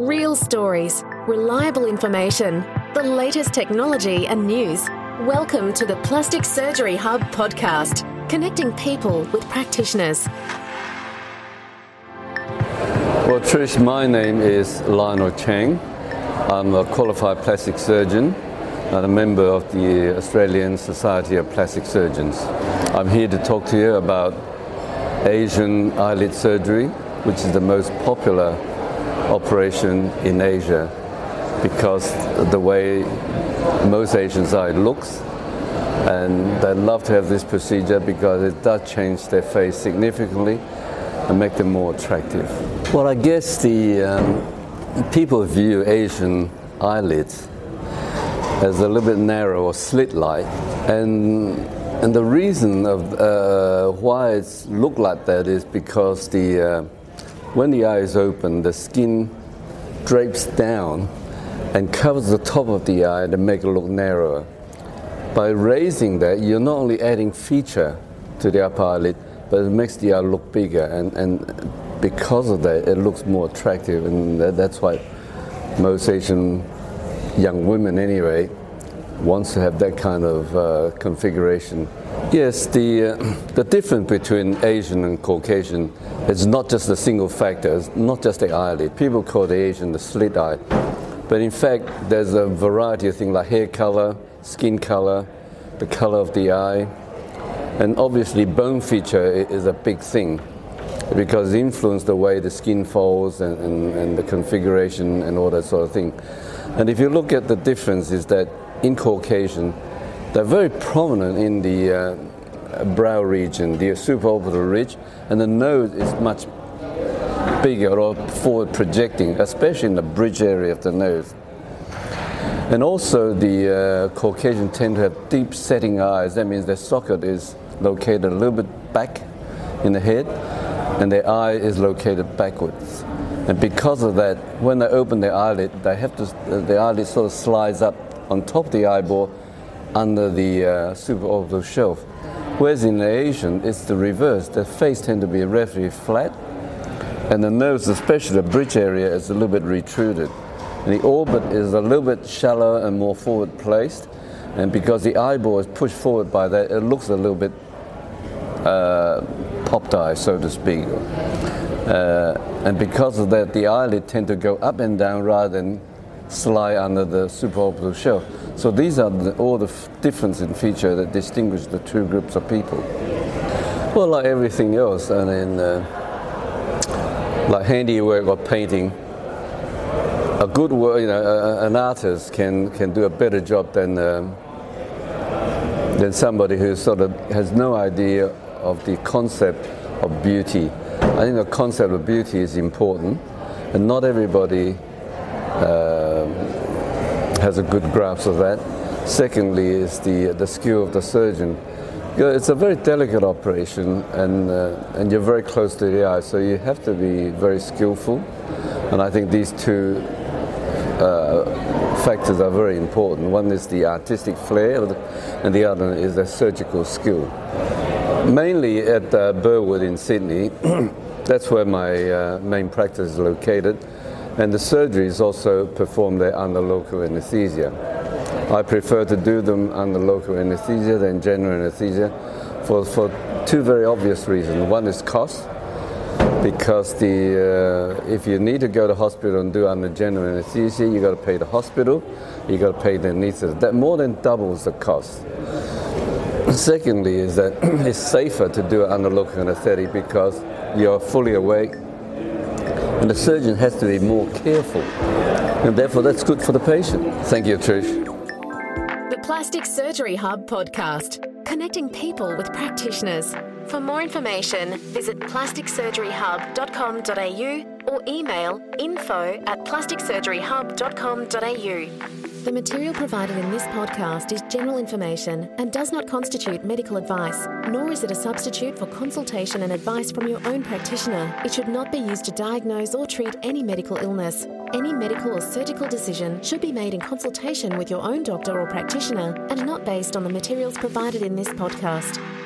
Real stories, reliable information, the latest technology and news. Welcome to the Plastic Surgery Hub podcast, connecting people with practitioners. Well, Trish, my name is Lionel Cheng. I'm a qualified plastic surgeon and a member of the Australian Society of Plastic Surgeons. I'm here to talk to you about Asian eyelid surgery, which is the most popular operation in Asia because the way most Asians' eye looks, and they love to have this procedure because it does change their face significantly and make them more attractive. Well, I guess the people view Asian eyelids as a little bit narrow or slit-like, and the reason of why it's looked like that is because when the eye is open, the skin drapes down and covers the top of the eye to make it look narrower. By raising that, you're not only adding feature to the upper eyelid, but it makes the eye look bigger, and because of that, it looks more attractive, and that's why most Asian young women, anyway, wants to have that kind of configuration. Yes, the difference between Asian and Caucasian is not just a single factor, it's not just the eyelid. People call the Asian the slit eye, but in fact there's a variety of things like hair color, skin color, the color of the eye, and obviously bone feature is a big thing because it influences the way the skin folds and the configuration and all that sort of thing. And if you look at the difference is that in Caucasian, they're very prominent in the brow region, the supraorbital ridge, and the nose is much bigger or forward projecting, especially in the bridge area of the nose. And also the Caucasian tend to have deep setting eyes. That means their socket is located a little bit back in the head, and their eye is located backwards. And because of that, when they open their eyelid, they have to the eyelid sort of slides up on top of the eyeball under the supraorbital shelf. Whereas in the Asian, it's the reverse. The face tends to be relatively flat, and the nose, especially the bridge area, is a little bit retruded. And the orbit is a little bit shallower and more forward placed, and because the eyeball is pushed forward by that, it looks a little bit popped eye, so to speak. And because of that, the eyelid tend to go up and down rather than slide under the supraorbital shelf. So these are all the difference in feature that distinguish the two groups of people. Well, like everything else, and in like handiwork or painting, a good work, you know, an artist can do a better job than somebody who sort of has no idea of the concept of beauty. I think the concept of beauty is important, and not everybody has a good grasp of that. Secondly is the skill of the surgeon. You know, it's a very delicate operation, and you're very close to the eye, so you have to be very skillful. And I think these two factors are very important. One is the artistic flair, and the other is the surgical skill. Mainly at Burwood in Sydney, that's where my main practice is located. And the surgeries also perform there under local anesthesia. I prefer to do them under local anesthesia than general anesthesia for two very obvious reasons. One is cost, because if you need to go to hospital and do under general anesthesia, you got to pay the hospital, you got to pay the anesthetist. That more than doubles the cost. Secondly is that it's safer to do it under local anesthetic because you're fully awake, and the surgeon has to be more careful, and therefore that's good for the patient. Thank you, Trish. The Plastic Surgery Hub podcast, connecting people with practitioners. For more information, visit plasticsurgeryhub.com.au or email info@plasticsurgeryhub.com.au. The material provided in this podcast is general information and does not constitute medical advice, nor is it a substitute for consultation and advice from your own practitioner. It should not be used to diagnose or treat any medical illness. Any medical or surgical decision should be made in consultation with your own doctor or practitioner and not based on the materials provided in this podcast.